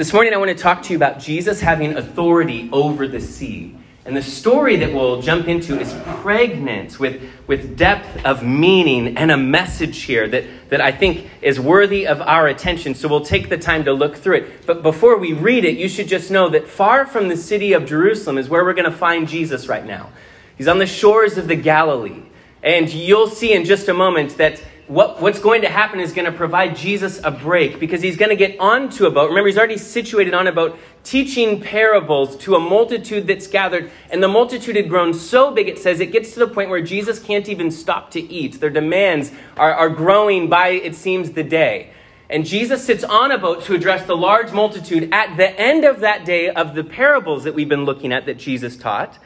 This morning I want to talk to you about Jesus having authority over the sea. And the story that we'll jump into is pregnant with depth of meaning and a message here that I think is worthy of our attention. So we'll take the time to look through it. But before we read it, you should just know that far from the city of Jerusalem is where we're going to find Jesus right now. He's on the shores of the Galilee. And you'll see in just a moment that what's going to happen is going to provide Jesus a break, because he's going to get onto a boat. Remember, he's already situated on a boat, teaching parables to a multitude that's gathered. And the multitude had grown so big, it says, it gets to the point where Jesus can't even stop to eat. Their demands are growing by, it seems, the day. And Jesus sits on a boat to address the large multitude at the end of that day of the parables that we've been looking at that Jesus taught.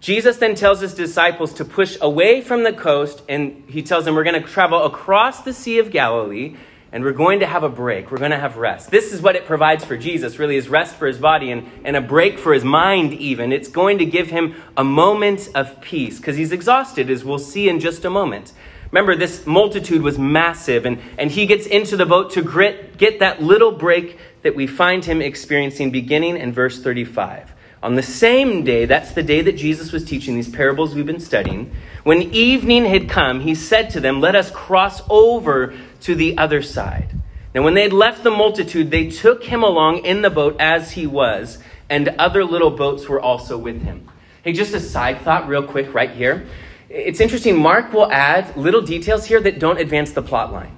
Jesus then tells his disciples to push away from the coast, and he tells them, we're going to travel across the Sea of Galilee, and we're going to have a break. We're going to have rest. This is what it provides for Jesus, really, is rest for his body and a break for his mind even. It's going to give him a moment of peace, because he's exhausted, as we'll see in just a moment. Remember, this multitude was massive, and he gets into the boat to get that little break that we find him experiencing beginning in verse 35. On the same day, that's the day that Jesus was teaching these parables we've been studying, when evening had come, he said to them, let us cross over to the other side. Now, when they had left the multitude, they took him along in the boat as he was, and other little boats were also with him. Hey, just a side thought real quick right here. It's interesting. Mark will add little details here that don't advance the plot line.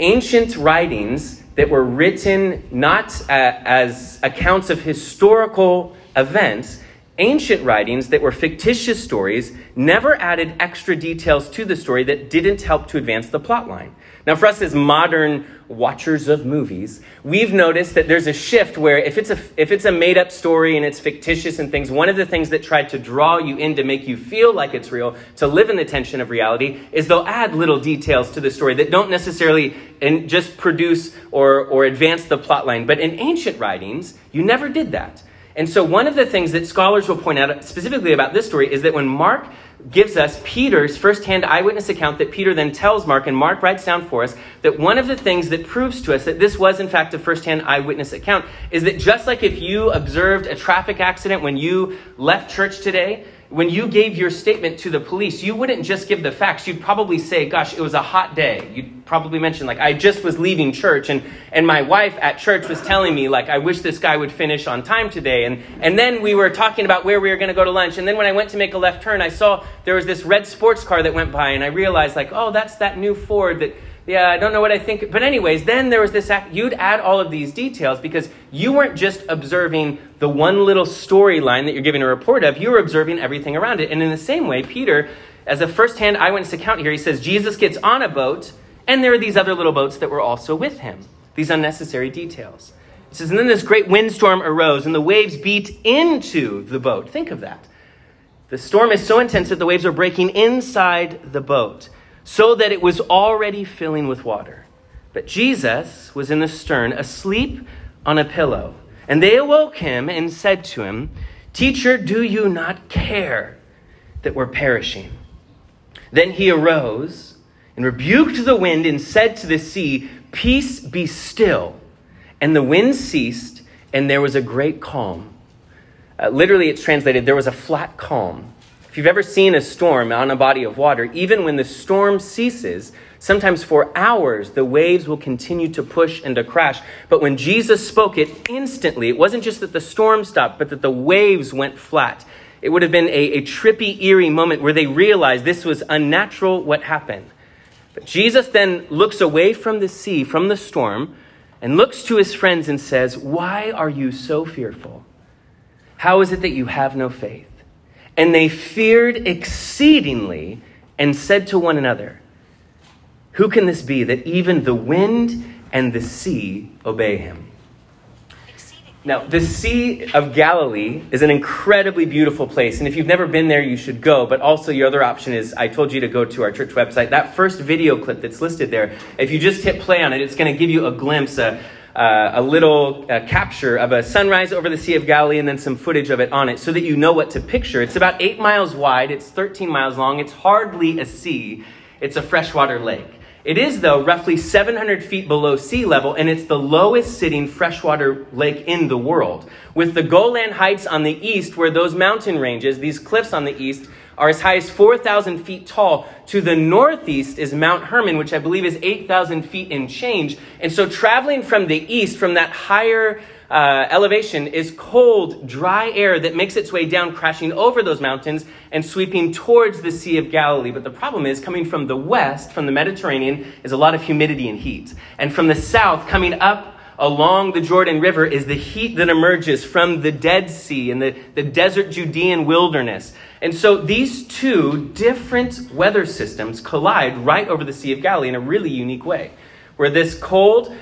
Ancient writings that were written not as accounts of historical events, ancient writings that were fictitious stories, never added extra details to the story that didn't help to advance the plot line. Now, for us as modern watchers of movies, we've noticed that there's a shift where if it's a made-up story and it's fictitious and things, one of the things that tried to draw you in to make you feel like it's real, to live in the tension of reality, is they'll add little details to the story that don't necessarily just produce or advance the plot line. But in ancient writings, you never did that. And so one of the things that scholars will point out specifically about this story is that when Mark gives us Peter's firsthand eyewitness account that Peter then tells Mark, and Mark writes down for us, that one of the things that proves to us that this was in fact a firsthand eyewitness account is that just like if you observed a traffic accident when you left church today, when you gave your statement to the police, you wouldn't just give the facts. You'd probably say, gosh, it was a hot day. You'd probably mention, like, I just was leaving church, and my wife at church was telling me, like, I wish this guy would finish on time today. And then we were talking about where we were going to go to lunch. And then when I went to make a left turn, I saw there was this red sports car that went by, and I realized, like, oh, that's that new Ford that, yeah, I don't know what I think. But anyways, then there was this, you'd add all of these details because you weren't just observing the one little storyline that you're giving a report of, you were observing everything around it. And in the same way, Peter, as a firsthand eyewitness account here, he says, Jesus gets on a boat and there are these other little boats that were also with him. These unnecessary details. It says, and then this great windstorm arose and the waves beat into the boat. Think of that. The storm is so intense that the waves are breaking inside the boat so that it was already filling with water. But Jesus was in the stern, asleep on a pillow. And they awoke him and said to him, teacher, do you not care that we're perishing? Then he arose and rebuked the wind and said to the sea, peace, be still. And the wind ceased, and there was a great calm. Literally, it's translated, there was a flat calm. If you've ever seen a storm on a body of water, even when the storm ceases, sometimes for hours, the waves will continue to push and to crash. But when Jesus spoke it instantly, it wasn't just that the storm stopped, but that the waves went flat. It would have been a trippy, eerie moment where they realized this was unnatural what happened. But Jesus then looks away from the sea, from the storm, and looks to his friends and says, why are you so fearful? How is it that you have no faith? And they feared exceedingly and said to one another, who can this be that even the wind and the sea obey him? Now, the Sea of Galilee is an incredibly beautiful place. And if you've never been there, you should go. But also your other option is, I told you to go to our church website. That first video clip that's listed there, if you just hit play on it, it's going to give you a glimpse, a little capture of a sunrise over the Sea of Galilee and then some footage of it on it so that you know what to picture. It's about 8 miles wide. It's 13 miles long. It's hardly a sea. It's a freshwater lake. It is, though, roughly 700 feet below sea level, and it's the lowest sitting freshwater lake in the world, with the Golan Heights on the east, where those mountain ranges, these cliffs on the east, are as high as 4,000 feet tall. To the northeast is Mount Hermon, which I believe is 8,000 feet and change. And so traveling from the east, from that higher elevation, is cold, dry air that makes its way down, crashing over those mountains and sweeping towards the Sea of Galilee. But the problem is, coming from the west, from the Mediterranean, is a lot of humidity and heat. And from the south, coming up along the Jordan River, is the heat that emerges from the Dead Sea and the desert Judean wilderness. And so these two different weather systems collide right over the Sea of Galilee in a really unique way, where this cold,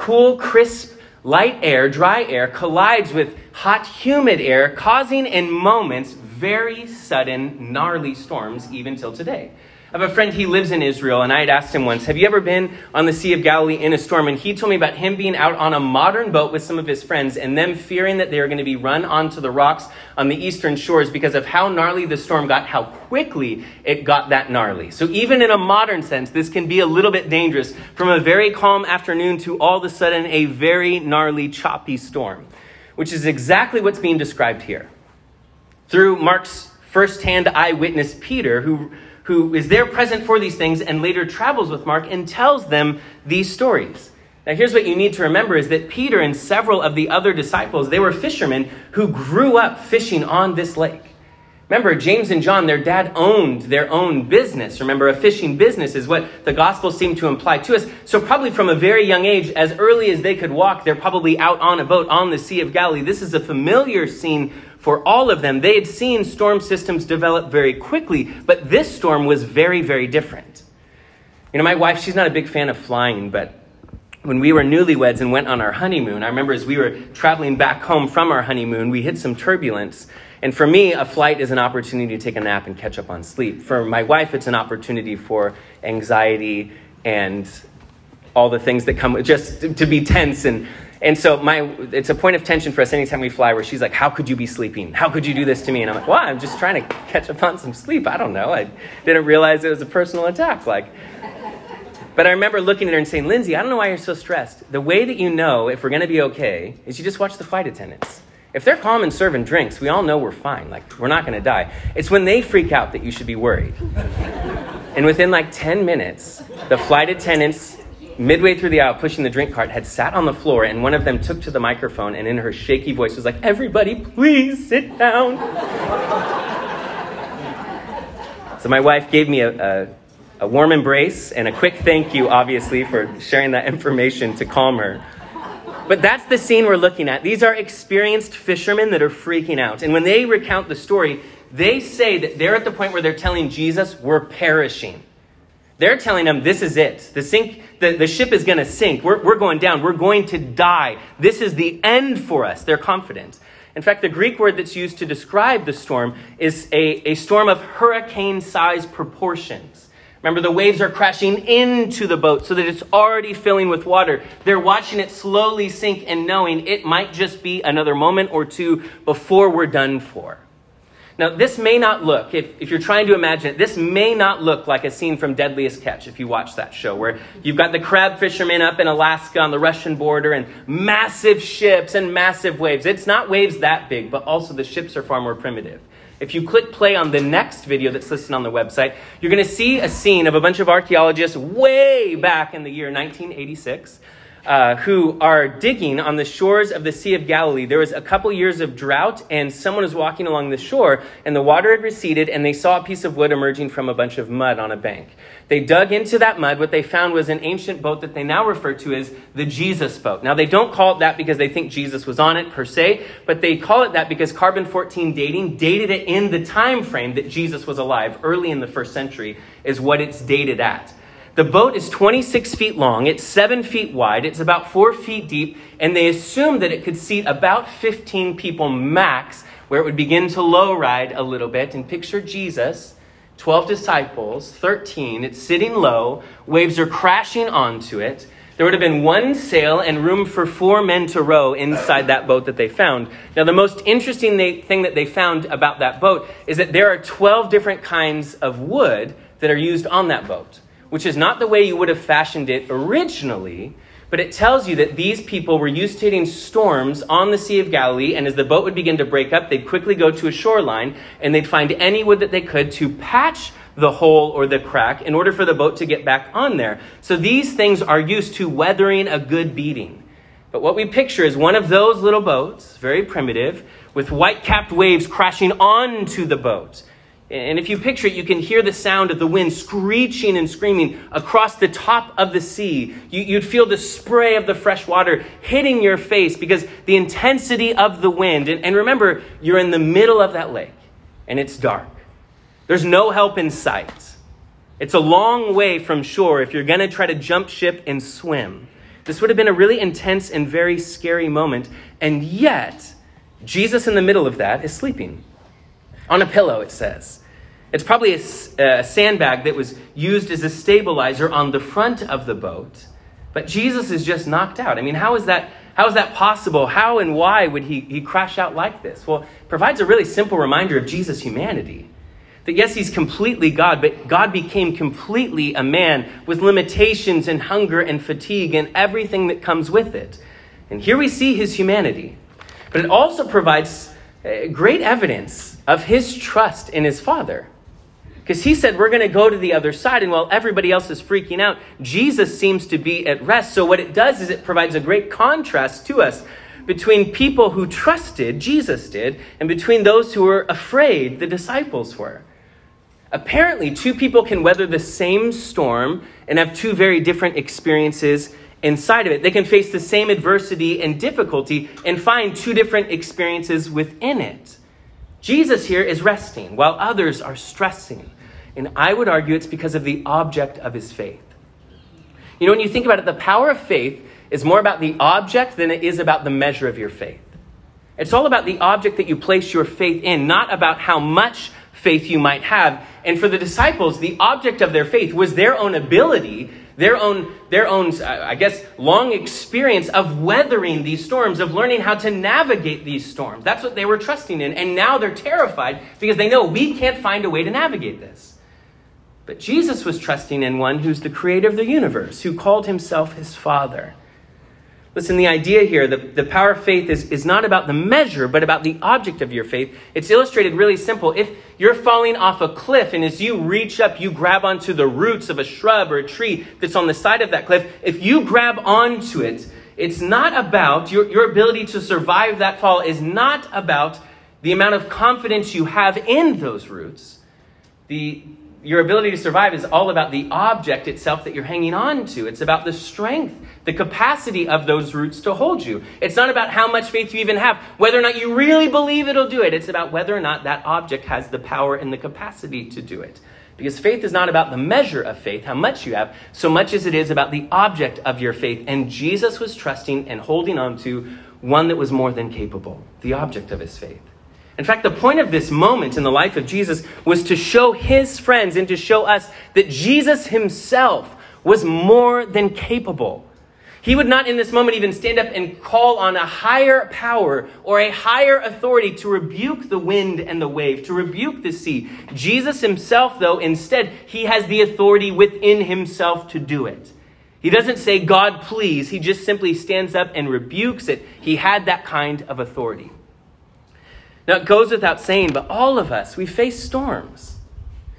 cool, crisp, light air, dry air, collides with hot, humid air, causing in moments very sudden, gnarly storms, even till today. I have a friend, he lives in Israel, and I had asked him once, have you ever been on the Sea of Galilee in a storm? And he told me about him being out on a modern boat with some of his friends and them fearing that they were going to be run onto the rocks on the eastern shores because of how gnarly the storm got, how quickly it got that gnarly. So even in a modern sense, this can be a little bit dangerous, from a very calm afternoon to all of a sudden a very gnarly, choppy storm, which is exactly what's being described here. Through Mark's firsthand eyewitness, Peter, who is there present for these things and later travels with Mark and tells them these stories. Now, here's what you need to remember is that Peter and several of the other disciples, they were fishermen who grew up fishing on this lake. Remember, James and John, their dad owned their own business. Remember, a fishing business is what the Gospels seem to imply to us. So probably from a very young age, as early as they could walk, they're probably out on a boat on the Sea of Galilee. This is a familiar scene for all of them. They had seen storm systems develop very quickly, but this storm was very, very different. You know, my wife, she's not a big fan of flying, but when we were newlyweds and went on our honeymoon, I remember as we were traveling back home from our honeymoon, we hit some turbulence. And for me, a flight is an opportunity to take a nap and catch up on sleep. For my wife, it's an opportunity for anxiety and all the things that come, just to be tense. And so it's a point of tension for us anytime we fly, where she's like, how could you be sleeping? How could you do this to me? And I'm like, well, I'm just trying to catch up on some sleep. I don't know. I didn't realize it was a personal attack. But I remember looking at her and saying, Lindsay, I don't know why you're so stressed. The way that you know if we're going to be okay is you just watch the flight attendants. If they're calm and serving drinks, we all know we're fine. We're not going to die. It's when they freak out that you should be worried. And within 10 minutes, the flight attendants, midway through the aisle, pushing the drink cart, had sat on the floor, and one of them took to the microphone and in her shaky voice was like, everybody, please sit down. So my wife gave me a warm embrace and a quick thank you, obviously, for sharing that information to calm her. But that's the scene we're looking at. These are experienced fishermen that are freaking out. And when they recount the story, they say that they're at the point where they're telling Jesus, we're perishing. They're telling him, this is it. The ship is going to sink. We're going down. We're going to die. This is the end for us. They're confident. In fact, the Greek word that's used to describe the storm is a storm of hurricane-sized proportions. Remember, the waves are crashing into the boat so that it's already filling with water. They're watching it slowly sink and knowing it might just be another moment or two before we're done for. Now, this may not look, if you're trying to imagine it, this may not look like a scene from Deadliest Catch, if you watch that show, where you've got the crab fishermen up in Alaska on the Russian border and massive ships and massive waves. It's not waves that big, but also the ships are far more primitive. If you click play on the next video that's listed on the website, you're going to see a scene of a bunch of archaeologists way back in the year 1986 who are digging on the shores of the Sea of Galilee. There was a couple years of drought, and someone was walking along the shore, and the water had receded, and they saw a piece of wood emerging from a bunch of mud on a bank. They dug into that mud. What they found was an ancient boat that they now refer to as the Jesus boat. Now, they don't call it that because they think Jesus was on it per se, but they call it that because carbon 14 dating dated it in the time frame that Jesus was alive, early in the first century, is what it's dated at. The boat is 26 feet long, it's 7 feet wide, it's about 4 feet deep, and they assumed that it could seat about 15 people max, where it would begin to low ride a little bit. And picture Jesus, 12 disciples, 13, it's sitting low, waves are crashing onto it. There would have been one sail and room for 4 men to row inside that boat that they found. Now, the most interesting thing that they found about that boat is that there are 12 different kinds of wood that are used on that boat. which is not the way you would have fashioned it originally, but it tells you that these people were used to hitting storms on the Sea of Galilee, and as the boat would begin to break up, they'd quickly go to a shoreline, and they'd find any wood that they could to patch the hole or the crack in order for the boat to get back on there. So these things are used to weathering a good beating. But what we picture is one of those little boats, very primitive, with white-capped waves crashing onto the boat. And if you picture it, you can hear the sound of the wind screeching and screaming across the top of the sea. You'd feel the spray of the fresh water hitting your face because the intensity of the wind. And remember, you're in the middle of that lake and it's dark. There's no help in sight. It's a long way from shore if you're going to try to jump ship and swim. This would have been a really intense and very scary moment. And yet, Jesus in the middle of that is sleeping. On a pillow, it says. It's probably a sandbag that was used as a stabilizer on the front of the boat. But Jesus is just knocked out. I mean, how is that possible? How and why would he crash out like this? Well, it provides a really simple reminder of Jesus' humanity. That yes, he's completely God, but God became completely a man with limitations and hunger and fatigue and everything that comes with it. And here we see his humanity. But it also provides great evidence of his trust in his Father. Because he said, we're going to go to the other side. And while everybody else is freaking out, Jesus seems to be at rest. So what it does is it provides a great contrast to us between people who trusted, Jesus did, and between those who were afraid, the disciples were. Apparently, two people can weather the same storm and have two very different experiences inside of it. They can face the same adversity and difficulty and find two different experiences within it. Jesus here is resting while others are stressing. And I would argue it's because of the object of his faith. You know, when you think about it, the power of faith is more about the object than it is about the measure of your faith. It's all about the object that you place your faith in, not about how much faith you might have. And for the disciples, the object of their faith was their own ability, their own, I guess, long experience of weathering these storms, of learning how to navigate these storms. That's what they were trusting in. And now they're terrified because they know we can't find a way to navigate this. But Jesus was trusting in one who's the creator of the universe, who called himself his Father. Listen, the idea here, the power of faith is not about the measure, but about the object of your faith. It's illustrated really simple. If you're falling off a cliff and as you reach up, you grab onto the roots of a shrub or a tree that's on the side of that cliff, if you grab onto it, it's not about your ability to survive that fall is not about the amount of confidence you have in those roots. Your ability to survive is all about the object itself that you're hanging on to. It's about the strength, the capacity of those roots to hold you. It's not about how much faith you even have, whether or not you really believe it'll do it. It's about whether or not that object has the power and the capacity to do it. Because faith is not about the measure of faith, how much you have, so much as it is about the object of your faith. And Jesus was trusting and holding on to one that was more than capable, the object of his faith. In fact, the point of this moment in the life of Jesus was to show his friends and to show us that Jesus himself was more than capable. He would not in this moment even stand up and call on a higher power or a higher authority to rebuke the wind and the wave, to rebuke the sea. Jesus himself, though, instead, he has the authority within himself to do it. He doesn't say, God, please. He just simply stands up and rebukes it. He had that kind of authority. Now, it goes without saying, but all of us, we face storms,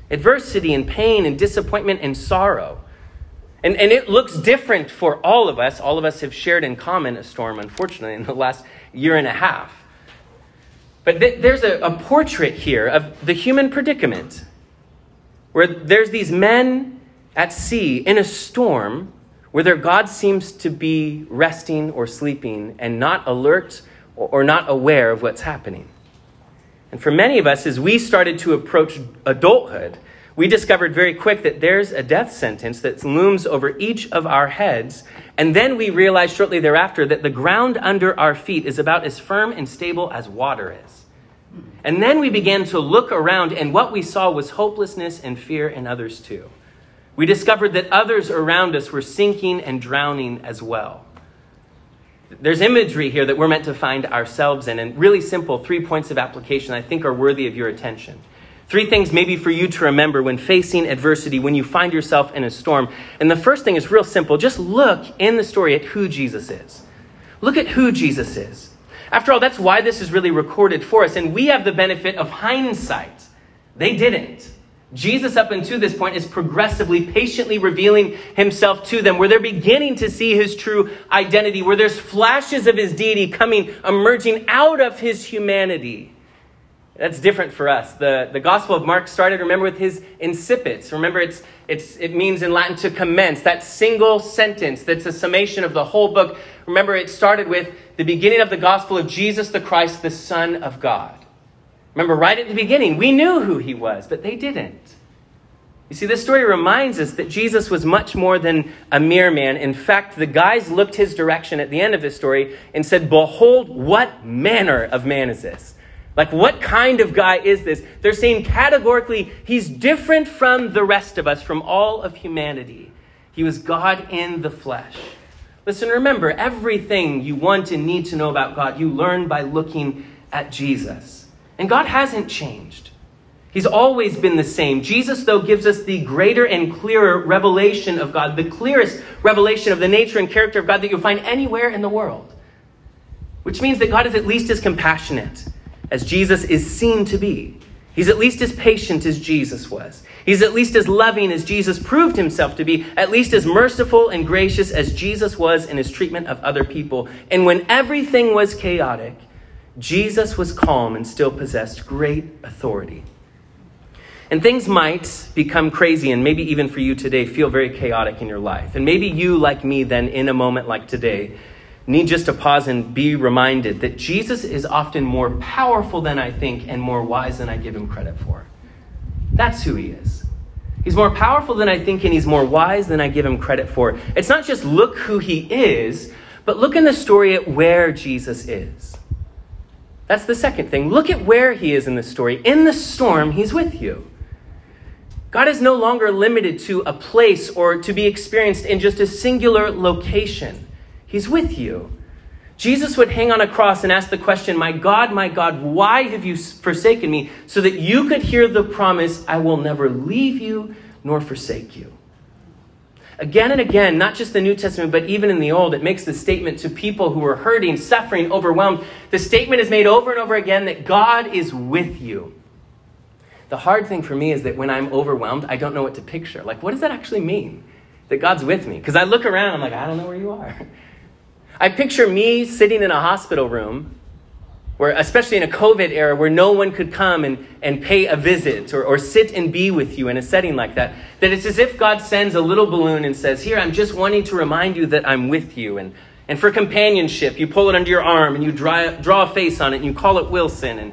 adversity and pain and disappointment and sorrow. And it looks different for all of us. All of us have shared in common a storm, unfortunately, in the last year and a half. But there's a portrait here of the human predicament where there's these men at sea in a storm where their God seems to be resting or sleeping and not alert or not aware of what's happening. And for many of us, as we started to approach adulthood, we discovered very quick that there's a death sentence that looms over each of our heads. And then we realized shortly thereafter that the ground under our feet is about as firm and stable as water is. And then we began to look around, and what we saw was hopelessness and fear in others too. We discovered that others around us were sinking and drowning as well. There's imagery here that we're meant to find ourselves in, and really simple 3 points of application I think are worthy of your attention. Three things maybe for you to remember when facing adversity, when you find yourself in a storm. And the first thing is real simple. Just look in the story at who Jesus is. Look at who Jesus is. After all, that's why this is really recorded for us. And we have the benefit of hindsight. They didn't. Jesus up until this point is progressively, patiently revealing himself to them, where they're beginning to see his true identity, where there's flashes of his deity coming, emerging out of his humanity. That's different for us. The Gospel of Mark started, remember, with his incipits. Remember, it means in Latin to commence. That single sentence that's a summation of the whole book. Remember, it started with the beginning of the gospel of Jesus the Christ, the Son of God. Remember, right at the beginning, we knew who he was, but they didn't. You see, this story reminds us that Jesus was much more than a mere man. In fact, the guys looked his direction at the end of this story and said, "Behold, what manner of man is this?" Like, what kind of guy is this? They're saying categorically, he's different from the rest of us, from all of humanity. He was God in the flesh. Listen, remember, everything you want and need to know about God, you learn by looking at Jesus. And God hasn't changed. He's always been the same. Jesus, though, gives us the greater and clearer revelation of God, the clearest revelation of the nature and character of God that you'll find anywhere in the world, which means that God is at least as compassionate as Jesus is seen to be. He's at least as patient as Jesus was. He's at least as loving as Jesus proved himself to be, at least as merciful and gracious as Jesus was in his treatment of other people. And when everything was chaotic, Jesus was calm and still possessed great authority. And things might become crazy, and maybe even for you today, feel very chaotic in your life. And maybe you, like me then, in a moment like today, need just to pause and be reminded that Jesus is often more powerful than I think and more wise than I give him credit for. That's who he is. He's more powerful than I think, and he's more wise than I give him credit for. It's not just look who he is, but look in the story at where Jesus is. That's the second thing. Look at where he is in the story. In the storm, he's with you. God is no longer limited to a place or to be experienced in just a singular location. He's with you. Jesus would hang on a cross and ask the question, my God, why have you forsaken me? So that you could hear the promise, I will never leave you nor forsake you. Again and again, not just the New Testament, but even in the Old, it makes the statement to people who are hurting, suffering, overwhelmed. The statement is made over and over again that God is with you. The hard thing for me is that when I'm overwhelmed, I don't know what to picture. Like, what does that actually mean? That God's with me? Because I look around, I'm like, I don't know where you are. I picture me sitting in a hospital room, where, especially in a COVID era where no one could come and pay a visit or sit and be with you in a setting like that, that it's as if God sends a little balloon and says, here, I'm just wanting to remind you that I'm with you. And for companionship, you pull it under your arm and you draw a face on it and you call it Wilson, and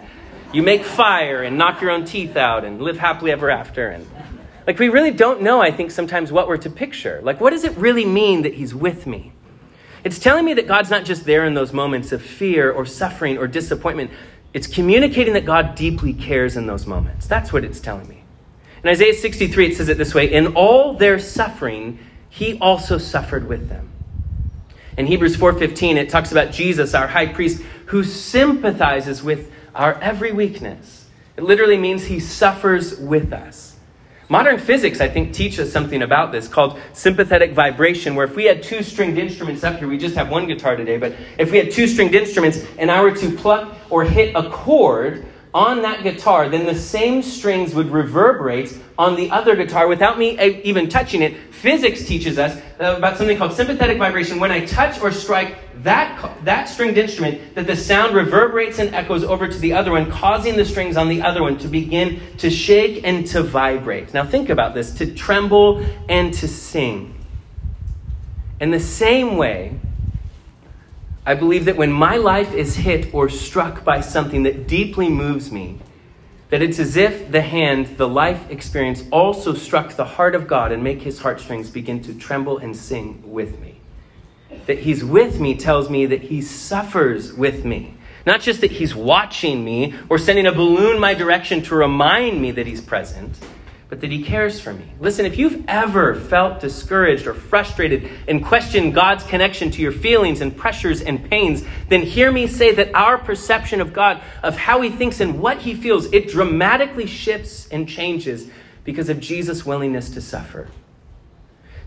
you make fire and knock your own teeth out and live happily ever after. And like, we really don't know, I think, sometimes what we're to picture. Like, what does it really mean that he's with me? It's telling me that God's not just there in those moments of fear or suffering or disappointment. It's communicating that God deeply cares in those moments. That's what it's telling me. In Isaiah 63, it says it this way, in all their suffering, he also suffered with them. In Hebrews 4:15, it talks about Jesus, our high priest, who sympathizes with our every weakness. It literally means he suffers with us. Modern physics, I think, teaches something about this called sympathetic vibration, where if we had two stringed instruments up here, we just have one guitar today, but if we had two stringed instruments and I were to pluck or hit a chord on that guitar, then the same strings would reverberate on the other guitar without me even touching it. Physics teaches us about something called sympathetic vibration. When I touch or strike that stringed instrument, that the sound reverberates and echoes over to the other one, causing the strings on the other one to begin to shake and to vibrate. Now think about this, to tremble and to sing. In the same way, I believe that when my life is hit or struck by something that deeply moves me, that it's as if the hand, the life experience, also struck the heart of God and make his heartstrings begin to tremble and sing with me. That he's with me tells me that he suffers with me. Not just that he's watching me or sending a balloon my direction to remind me that he's present, but that he cares for me. Listen, if you've ever felt discouraged or frustrated and questioned God's connection to your feelings and pressures and pains, then hear me say that our perception of God, of how he thinks and what he feels, it dramatically shifts and changes because of Jesus' willingness to suffer.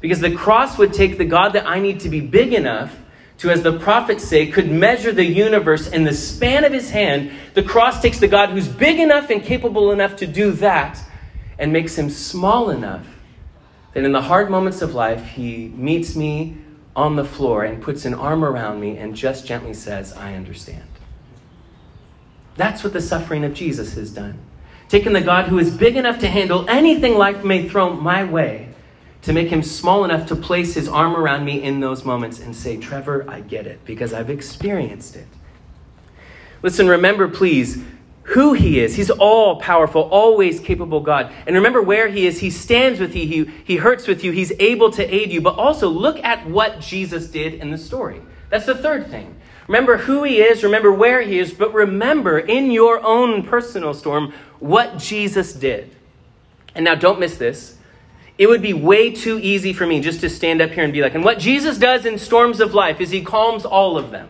Because the cross would take the God that I need to be big enough to, as the prophets say, could measure the universe in the span of his hand. The cross takes the God who's big enough and capable enough to do that and makes him small enough that in the hard moments of life, he meets me on the floor and puts an arm around me and just gently says, I understand. That's what the suffering of Jesus has done. Taking the God who is big enough to handle anything life may throw my way, to make him small enough to place his arm around me in those moments and say, Trevor, I get it because I've experienced it. Listen, remember, please, who he is. He's all powerful, always capable God. And remember where he is. He stands with you. He hurts with you. He's able to aid you. But also look at what Jesus did in the story. That's the third thing. Remember who he is. Remember where he is. But remember in your own personal storm what Jesus did. And now don't miss this. It would be way too easy for me just to stand up here and be like, and what Jesus does in storms of life is he calms all of them.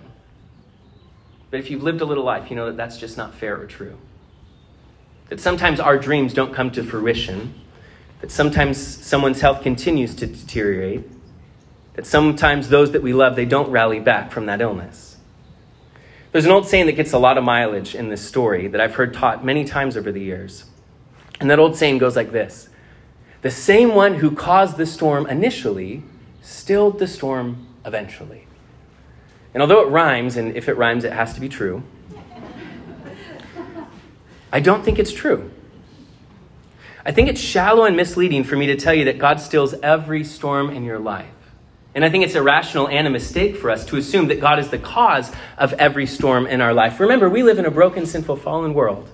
But if you've lived a little life, you know that that's just not fair or true. That sometimes our dreams don't come to fruition. That sometimes someone's health continues to deteriorate. That sometimes those that we love, they don't rally back from that illness. There's an old saying that gets a lot of mileage in this story that I've heard taught many times over the years. And that old saying goes like this. The same one who caused the storm initially stilled the storm eventually. And although it rhymes, and if it rhymes, it has to be true, I don't think it's true. I think it's shallow and misleading for me to tell you that God stills every storm in your life. And I think it's irrational and a mistake for us to assume that God is the cause of every storm in our life. Remember, we live in a broken, sinful, fallen world.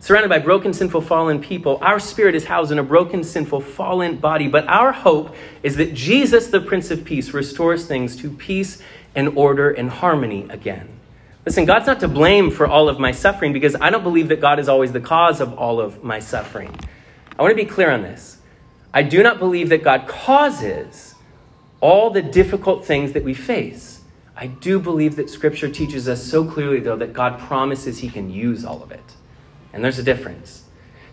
Surrounded by broken, sinful, fallen people, our spirit is housed in a broken, sinful, fallen body. But our hope is that Jesus, the Prince of Peace, restores things to peace and order and harmony again. Listen, God's not to blame for all of my suffering because I don't believe that God is always the cause of all of my suffering. I want to be clear on this. I do not believe that God causes all the difficult things that we face. I do believe that Scripture teaches us so clearly, though, that God promises he can use all of it. And there's a difference.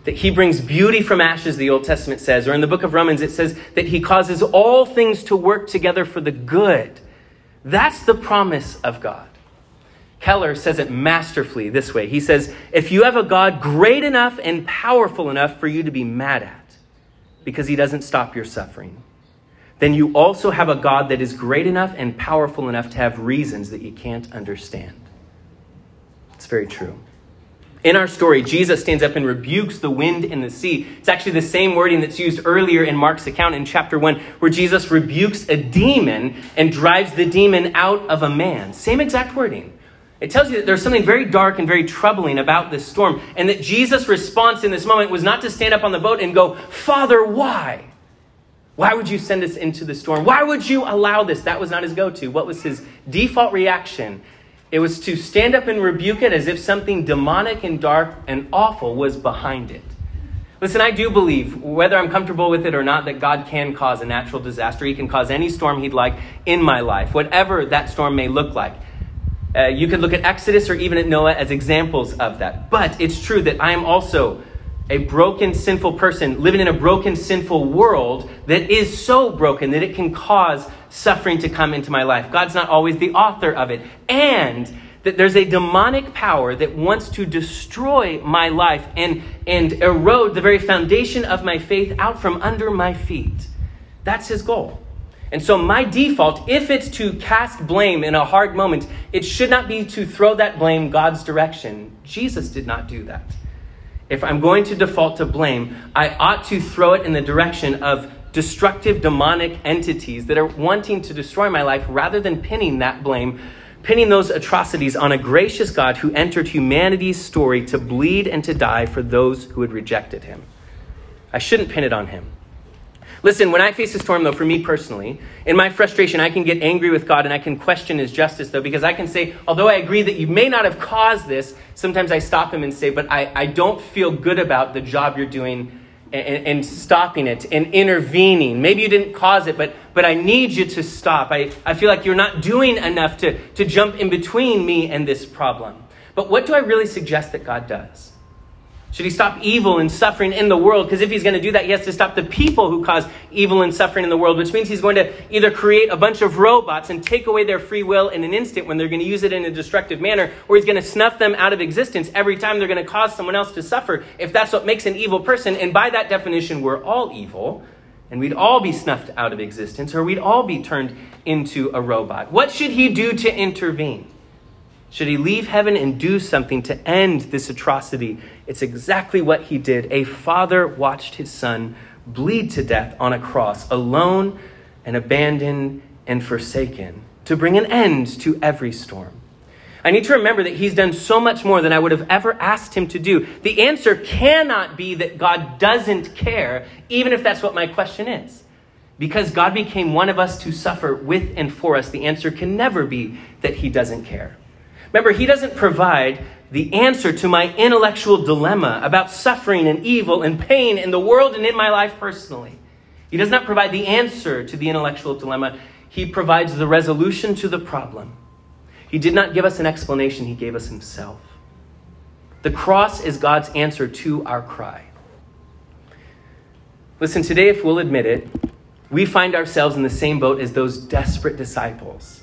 That he brings beauty from ashes, the Old Testament says, or in the book of Romans, it says that he causes all things to work together for the good. That's the promise of God. Keller says it masterfully this way. He says, if you have a God great enough and powerful enough for you to be mad at because he doesn't stop your suffering, then you also have a God that is great enough and powerful enough to have reasons that you can't understand. It's very true. In our story, Jesus stands up and rebukes the wind and the sea. It's actually the same wording that's used earlier in Mark's account in chapter 1, where Jesus rebukes a demon and drives the demon out of a man. Same exact wording. It tells you that there's something very dark and very troubling about this storm, and that Jesus' response in this moment was not to stand up on the boat and go, Father, why? Why would you send us into the storm? Why would you allow this? That was not his go-to. What was his default reaction? It was to stand up and rebuke it as if something demonic and dark and awful was behind it. Listen, I do believe, whether I'm comfortable with it or not, that God can cause a natural disaster. He can cause any storm he'd like in my life, whatever that storm may look like. You could look at Exodus or even at Noah as examples of that. But it's true that I am also a broken, sinful person living in a broken, sinful world that is so broken that it can cause suffering to come into my life. God's not always the author of it. And that there's a demonic power that wants to destroy my life and erode the very foundation of my faith out from under my feet. That's his goal. And so my default, if it's to cast blame in a hard moment, it should not be to throw that blame God's direction. Jesus did not do that. If I'm going to default to blame, I ought to throw it in the direction of destructive demonic entities that are wanting to destroy my life rather than pinning that blame, pinning those atrocities on a gracious God who entered humanity's story to bleed and to die for those who had rejected him. I shouldn't pin it on him. Listen, when I face a storm, though, for me personally, in my frustration, I can get angry with God and I can question his justice, though, because I can say, although I agree that you may not have caused this, sometimes I stop him and say, but I don't feel good about the job you're doing and stopping it and intervening. Maybe you didn't cause it, but I need you to stop. I feel like you're not doing enough to jump in between me and this problem. But what do I really suggest that God does? Should he stop evil and suffering in the world? Because if he's going to do that, he has to stop the people who cause evil and suffering in the world, which means he's going to either create a bunch of robots and take away their free will in an instant when they're going to use it in a destructive manner, or he's going to snuff them out of existence every time they're going to cause someone else to suffer, if that's what makes an evil person. And by that definition, we're all evil, and we'd all be snuffed out of existence, or we'd all be turned into a robot. What should he do to intervene? Should he leave heaven and do something to end this atrocity? It's exactly what he did. A father watched his son bleed to death on a cross, alone and abandoned and forsaken, to bring an end to every storm. I need to remember that he's done so much more than I would have ever asked him to do. The answer cannot be that God doesn't care, even if that's what my question is. Because God became one of us to suffer with and for us, the answer can never be that he doesn't care. Remember, he doesn't provide the answer to my intellectual dilemma about suffering and evil and pain in the world and in my life personally. He does not provide the answer to the intellectual dilemma. He provides the resolution to the problem. He did not give us an explanation. He gave us himself. The cross is God's answer to our cry. Listen, today, if we'll admit it, we find ourselves in the same boat as those desperate disciples.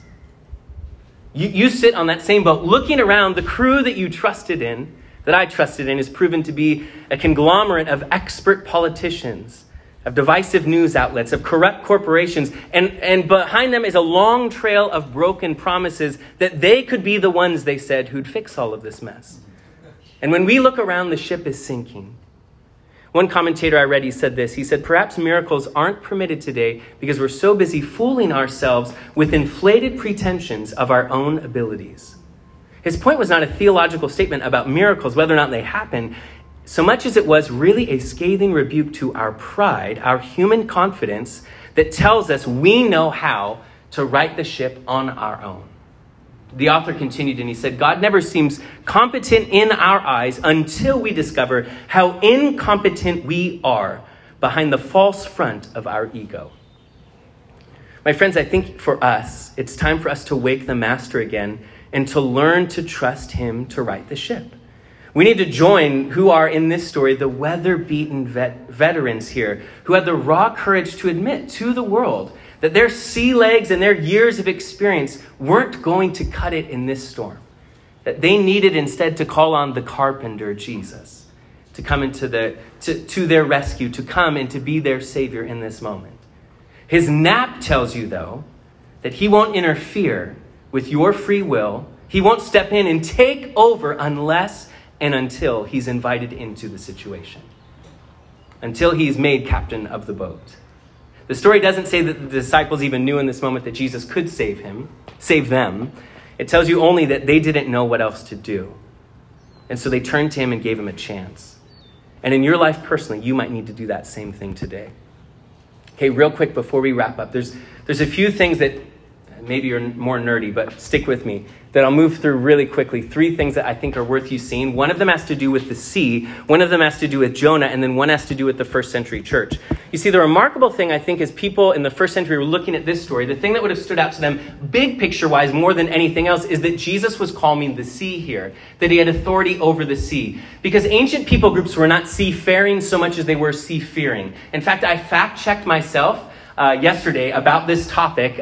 You sit on that same boat looking around. The crew that you trusted in, that I trusted in, is proven to be a conglomerate of expert politicians, of divisive news outlets, of corrupt corporations. And behind them is a long trail of broken promises that they could be the ones, they said, who'd fix all of this mess. And when we look around, the ship is sinking. One commentator I read, he said this. He said, perhaps miracles aren't permitted today because we're so busy fooling ourselves with inflated pretensions of our own abilities. His point was not a theological statement about miracles, whether or not they happen, so much as it was really a scathing rebuke to our pride, our human confidence that tells us we know how to right the ship on our own. The author continued and he said, God never seems competent in our eyes until we discover how incompetent we are behind the false front of our ego. My friends, I think for us, it's time for us to wake the master again and to learn to trust him to right the ship. We need to join who are in this story, the weather-beaten veterans here who had the raw courage to admit to the world that their sea legs and their years of experience weren't going to cut it in this storm. That they needed instead to call on the carpenter, Jesus, to come into to their rescue, to come and to be their savior in this moment. His nap tells you, though, that he won't interfere with your free will. He won't step in and take over unless and until he's invited into the situation. Until he's made captain of the boat. The story doesn't say that the disciples even knew in this moment that Jesus could save them. It tells you only that they didn't know what else to do. And so they turned to him and gave him a chance. And in your life personally, you might need to do that same thing today. Okay, real quick before we wrap up, there's a few things that maybe you're more nerdy, but stick with me, that I'll move through really quickly. Three things that I think are worth you seeing. One of them has to do with the sea, one of them has to do with Jonah, and then one has to do with the first century church. You see, the remarkable thing, I think, is people in the first century were looking at this story. The thing that would have stood out to them, big picture-wise, more than anything else, is that Jesus was calming the sea here, that he had authority over the sea. Because ancient people groups were not seafaring so much as they were seafaring. In fact, I fact-checked myself yesterday about this topic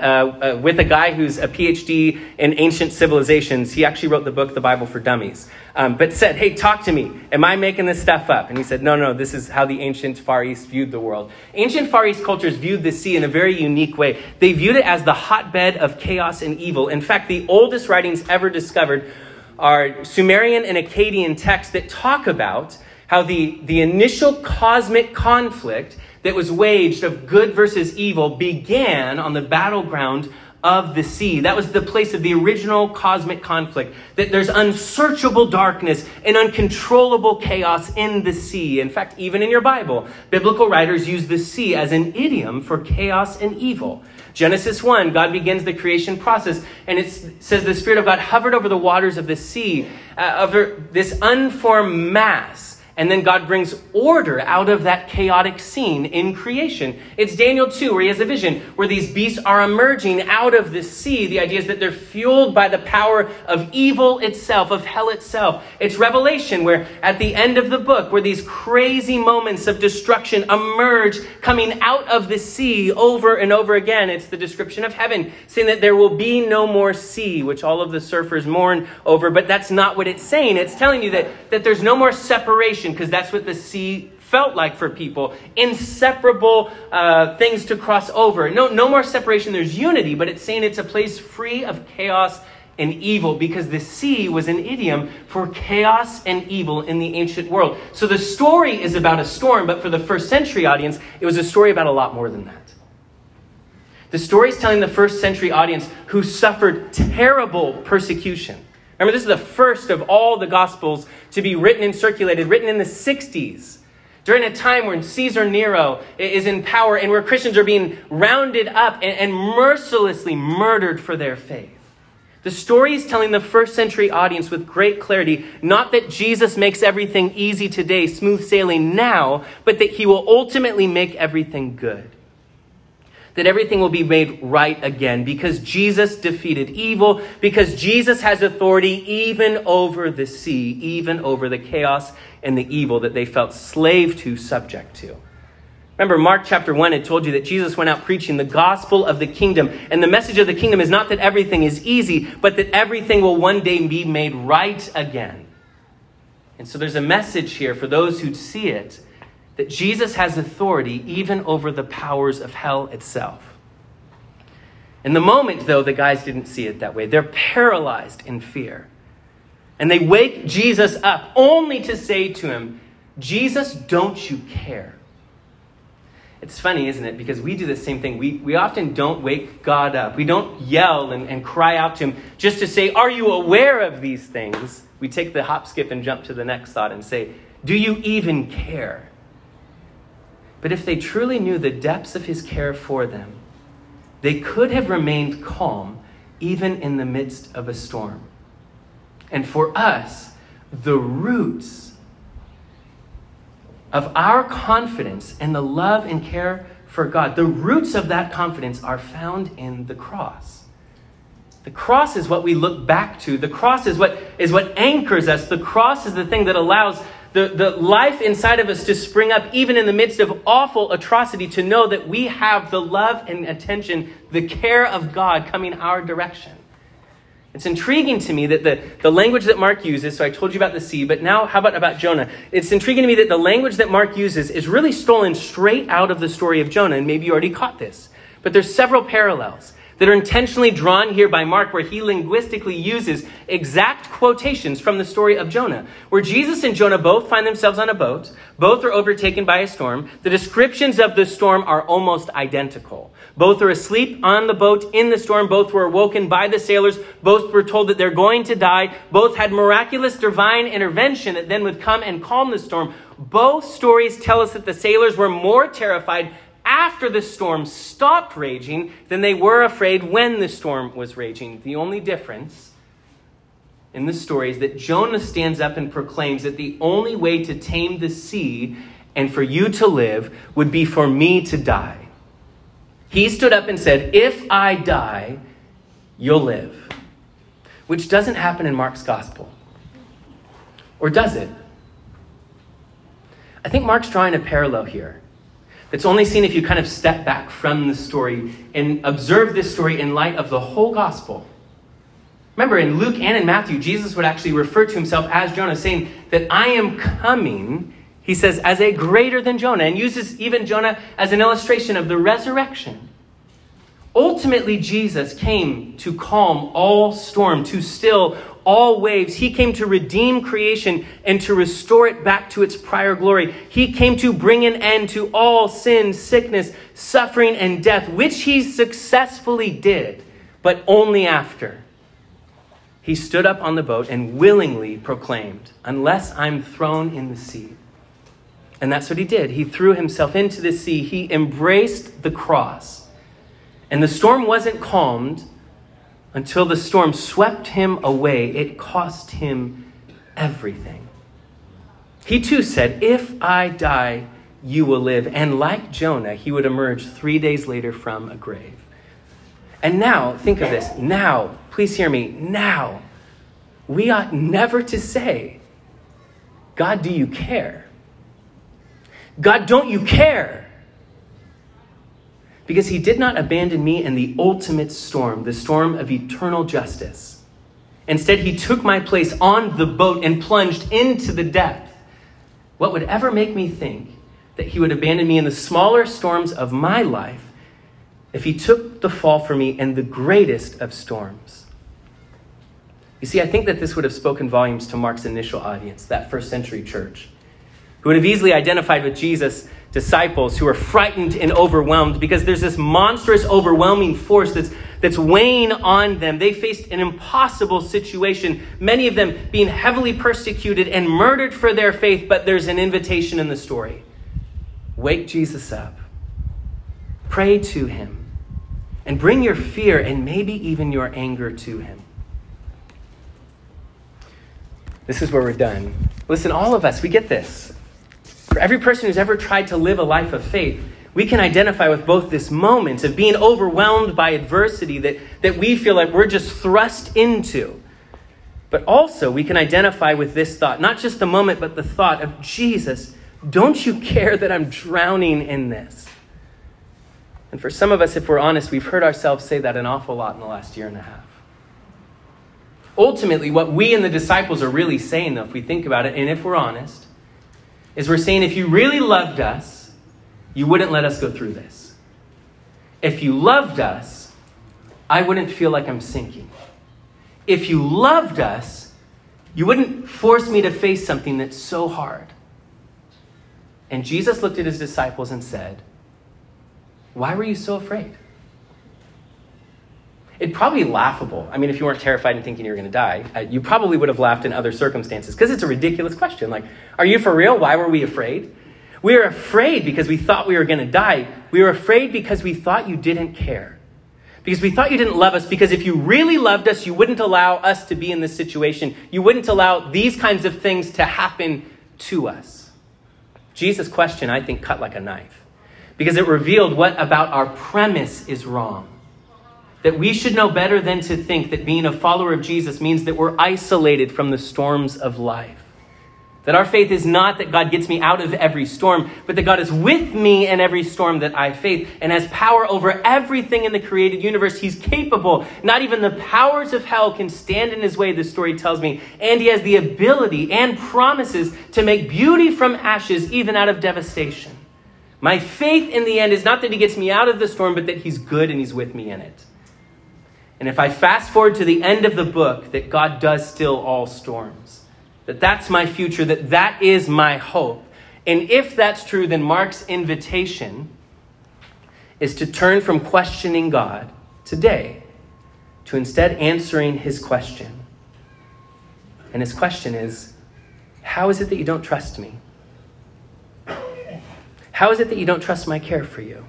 with a guy who's a PhD in ancient civilizations. He actually wrote the book, The Bible for Dummies, but said, hey, talk to me. Am I making this stuff up? And he said, no, this is how the ancient Far East viewed the world. Ancient Far East cultures viewed the sea in a very unique way. They viewed it as the hotbed of chaos and evil. In fact, the oldest writings ever discovered are Sumerian and Akkadian texts that talk about how the initial cosmic conflict that was waged of good versus evil began on the battleground of the sea. That was the place of the original cosmic conflict, that there's unsearchable darkness and uncontrollable chaos in the sea. In fact, even in your Bible, biblical writers use the sea as an idiom for chaos and evil. Genesis 1, God begins the creation process, and it says the Spirit of God hovered over the waters of the sea, over this unformed mass. And then God brings order out of that chaotic scene in creation. It's Daniel 2 where he has a vision where these beasts are emerging out of the sea. The idea is that they're fueled by the power of evil itself, of hell itself. It's Revelation where at the end of the book, where these crazy moments of destruction emerge coming out of the sea over and over again. It's the description of heaven saying that there will be no more sea, which all of the surfers mourn over. But that's not what it's saying. It's telling you that there's no more separation, because that's what the sea felt like for people. Inseparable things to cross over. No more separation. There's unity, but it's saying it's a place free of chaos and evil, because the sea was an idiom for chaos and evil in the ancient world. So the story is about a storm, but for the first century audience, it was a story about a lot more than that. The story is telling the first century audience who suffered terrible persecution. Remember, this is the first of all the Gospels to be written and circulated, written in the 60s, during a time when Caesar Nero is in power and where Christians are being rounded up and mercilessly murdered for their faith. The story is telling the first century audience with great clarity, not that Jesus makes everything easy today, smooth sailing now, but that he will ultimately make everything good. That everything will be made right again because Jesus defeated evil, because Jesus has authority even over the sea, even over the chaos and the evil that they felt slave to, subject to. Remember, Mark chapter 1 had told you that Jesus went out preaching the gospel of the kingdom. And the message of the kingdom is not that everything is easy, but that everything will one day be made right again. And so there's a message here for those who see it, that Jesus has authority even over the powers of hell itself. In the moment, though, the guys didn't see it that way. They're paralyzed in fear. And they wake Jesus up only to say to him, "Jesus, don't you care?" It's funny, isn't it? Because we do the same thing. We often don't wake God up. We don't yell and cry out to him just to say, "Are you aware of these things?" We take the hop, skip, and jump to the next thought and say, "Do you even care?" But if they truly knew the depths of his care for them, they could have remained calm even in the midst of a storm. And for us, the roots of our confidence and the love and care for God, the roots of that confidence are found in the cross. The cross is what we look back to. The cross is what anchors us. The cross is the thing that allows the life inside of us to spring up, even in the midst of awful atrocity, to know that we have the love and attention, the care of God coming our direction. It's intriguing to me that the language that Mark uses, so I told you about the sea, but now how about Jonah? It's intriguing to me that the language that Mark uses is really stolen straight out of the story of Jonah, and maybe you already caught this. But there's several parallels that are intentionally drawn here by Mark, where he linguistically uses exact quotations from the story of Jonah, where Jesus and Jonah both find themselves on a boat. Both are overtaken by a storm. The descriptions of the storm are almost identical. Both are asleep on the boat in the storm. Both were awoken by the sailors. Both were told that they're going to die. Both had miraculous divine intervention that then would come and calm the storm. Both stories tell us that the sailors were more terrified after the storm stopped raging than they were afraid when the storm was raging. The only difference in the story is that Jonah stands up and proclaims that the only way to tame the sea and for you to live would be for me to die. He stood up and said, "If I die, you'll live," which doesn't happen in Mark's gospel. Or does it? I think Mark's drawing a parallel here. It's only seen if you kind of step back from the story and observe this story in light of the whole gospel. Remember, in Luke and in Matthew, Jesus would actually refer to himself as Jonah, saying that I am coming, he says, as a greater than Jonah, and uses even Jonah as an illustration of the resurrection. Ultimately, Jesus came to calm all storm, to still all waves. He came to redeem creation and to restore it back to its prior glory. He came to bring an end to all sin, sickness, suffering, and death, which he successfully did, but only after he stood up on the boat and willingly proclaimed, "Unless I'm thrown in the sea." And that's what he did. He threw himself into the sea. He embraced the cross. And the storm wasn't calmed until the storm swept him away. It cost him everything. He too said, "If I die, you will live." And like Jonah, he would emerge 3 days later from a grave. And now, think of this. Now, please hear me. Now, we ought never to say, "God, do you care?" "God, don't you care?" Because he did not abandon me in the ultimate storm, the storm of eternal justice. Instead, he took my place on the boat and plunged into the depth. What would ever make me think that he would abandon me in the smaller storms of my life if he took the fall for me in the greatest of storms? You see, I think that this would have spoken volumes to Mark's initial audience, that first century church, who would have easily identified with Jesus' disciples who are frightened and overwhelmed because there's this monstrous, overwhelming force that's weighing on them. They faced an impossible situation, many of them being heavily persecuted and murdered for their faith, but there's an invitation in the story. Wake Jesus up. Pray to him. And bring your fear and maybe even your anger to him. This is where we're done. Listen, all of us, we get this. For every person who's ever tried to live a life of faith, we can identify with both this moment of being overwhelmed by adversity that we feel like we're just thrust into. But also we can identify with this thought, not just the moment, but the thought of, "Jesus, don't you care that I'm drowning in this?" And for some of us, if we're honest, we've heard ourselves say that an awful lot in the last year and a half. Ultimately, what we and the disciples are really saying, though, if we think about it, and if we're honest, is we're saying, if you really loved us, you wouldn't let us go through this. If you loved us, I wouldn't feel like I'm sinking. If you loved us, you wouldn't force me to face something that's so hard. And Jesus looked at his disciples and said, "Why were you so afraid?" It'd probably be laughable. I mean, if you weren't terrified and thinking you were going to die, you probably would have laughed in other circumstances because it's a ridiculous question. Like, are you for real? Why were we afraid? We were afraid because we thought we were going to die. We were afraid because we thought you didn't care. Because we thought you didn't love us. Because if you really loved us, you wouldn't allow us to be in this situation. You wouldn't allow these kinds of things to happen to us. Jesus' question, I think, cut like a knife because it revealed what about our premise is wrong. That we should know better than to think that being a follower of Jesus means that we're isolated from the storms of life. That our faith is not that God gets me out of every storm, but that God is with me in every storm that I face and has power over everything in the created universe. He's capable. Not even the powers of hell can stand in his way, the story tells me. And he has the ability and promises to make beauty from ashes, even out of devastation. My faith in the end is not that he gets me out of the storm, but that he's good and he's with me in it. And if I fast forward to the end of the book, that God does still all storms, that that's my future, that is my hope. And if that's true, then Mark's invitation is to turn from questioning God today to instead answering his question. And his question is, how is it that you don't trust me? How is it that you don't trust my care for you?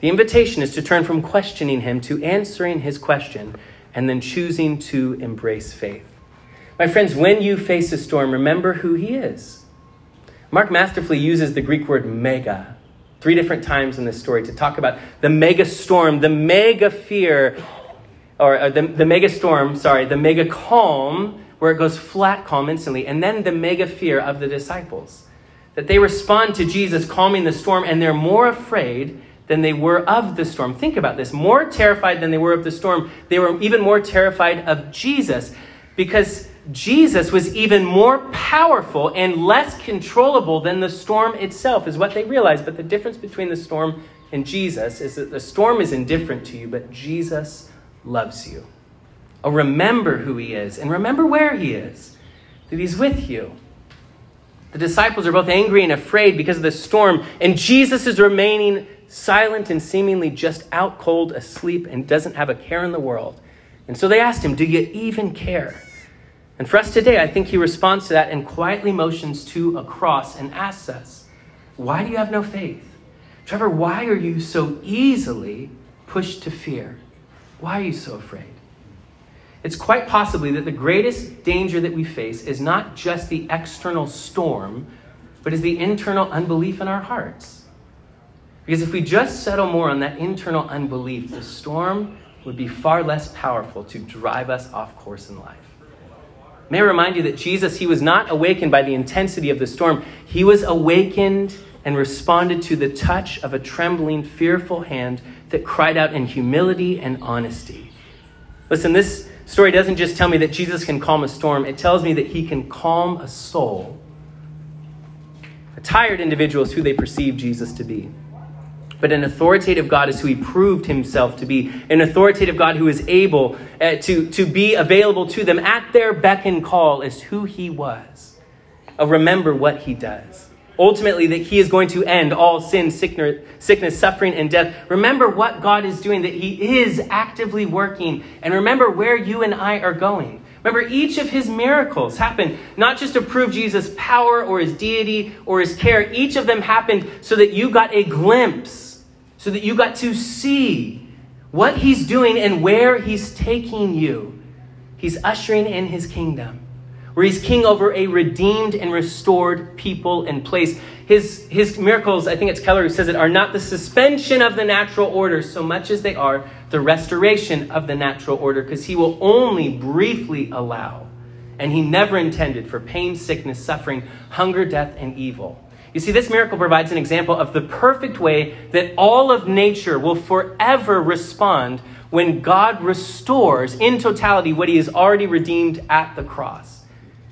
The invitation is to turn from questioning him to answering his question and then choosing to embrace faith. My friends, when you face a storm, remember who he is. Mark masterfully uses the Greek word mega 3 different times in this story to talk about the mega storm, the mega fear, or the mega storm, the mega calm, where it goes flat calm instantly, and then the mega fear of the disciples. That they respond to Jesus calming the storm and they're more afraid than they were of the storm. Think about this. More terrified than they were of the storm. They were even more terrified of Jesus because Jesus was even more powerful and less controllable than the storm itself is what they realized. But the difference between the storm and Jesus is that the storm is indifferent to you, but Jesus loves you. Oh, remember who he is and remember where he is, that he's with you. The disciples are both angry and afraid because of the storm, and Jesus is remaining silent and seemingly just out cold, asleep, and doesn't have a care in the world. And so they asked him, "Do you even care?" And for us today, I think he responds to that and quietly motions to a cross and asks us, "Why do you have no faith? Trevor, why are you so easily pushed to fear? Why are you so afraid?" It's quite possibly that the greatest danger that we face is not just the external storm, but is the internal unbelief in our hearts. Because if we just settle more on that internal unbelief, the storm would be far less powerful to drive us off course in life. May I remind you that Jesus, he was not awakened by the intensity of the storm. He was awakened and responded to the touch of a trembling, fearful hand that cried out in humility and honesty. Listen, this story doesn't just tell me that Jesus can calm a storm. It tells me that he can calm a soul. A tired individual is who they perceive Jesus to be. But an authoritative God is who he proved himself to be. An authoritative God who is able to be available to them at their beck and call is who he was. Remember what he does. Ultimately, that he is going to end all sin, sickness, suffering, and death. Remember what God is doing, that he is actively working. And remember where you and I are going. Remember, each of his miracles happened not just to prove Jesus' power or his deity or his care. Each of them happened so that you got a glimpse, so that you got to see what he's doing and where he's taking you. He's ushering in his kingdom, where he's king over a redeemed and restored people and place. His miracles, I think it's Keller who says it, are not the suspension of the natural order so much as they are the restoration of the natural order, because he will only briefly allow, and he never intended, for pain, sickness, suffering, hunger, death, and evil. You see, this miracle provides an example of the perfect way that all of nature will forever respond when God restores in totality what he has already redeemed at the cross.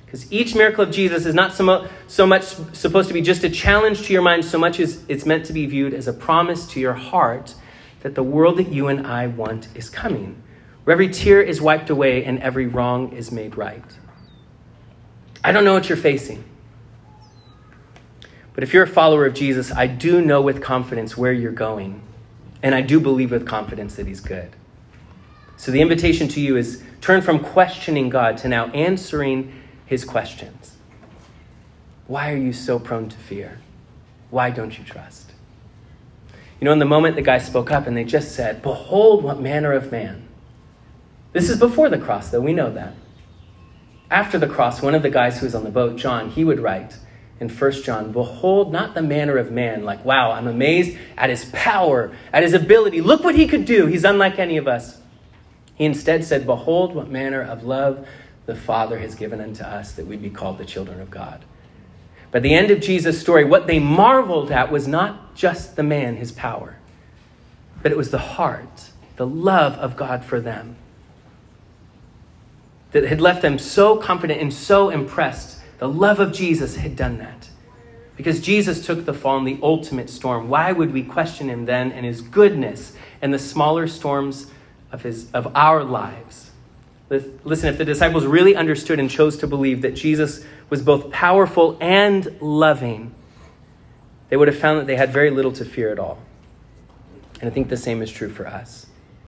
Because each miracle of Jesus is not so much supposed to be just a challenge to your mind, so much as it's meant to be viewed as a promise to your heart that the world that you and I want is coming, where every tear is wiped away and every wrong is made right. I don't know what you're facing, but if you're a follower of Jesus, I do know with confidence where you're going, and I do believe with confidence that he's good. So the invitation to you is turn from questioning God to now answering his questions. Why are you so prone to fear? Why don't you trust? You know, in the moment the guy spoke up and they just said, "Behold what manner of man." This is before the cross, though, we know that. After the cross, one of the guys who was on the boat, John, he would write in 1 John, "Behold not the manner of man," like, wow, I'm amazed at his power, at his ability. Look what he could do. He's unlike any of us. He instead said, "Behold what manner of love the Father has given unto us, that we'd be called the children of God." By the end of Jesus' story, what they marveled at was not just the man, his power, but it was the heart, the love of God for them that had left them so confident and so impressed. The love of Jesus had done that because Jesus took the fall in the ultimate storm. Why would we question him then and his goodness and the smaller storms of our lives? Listen, if the disciples really understood and chose to believe that Jesus was both powerful and loving, they would have found that they had very little to fear at all. And I think the same is true for us.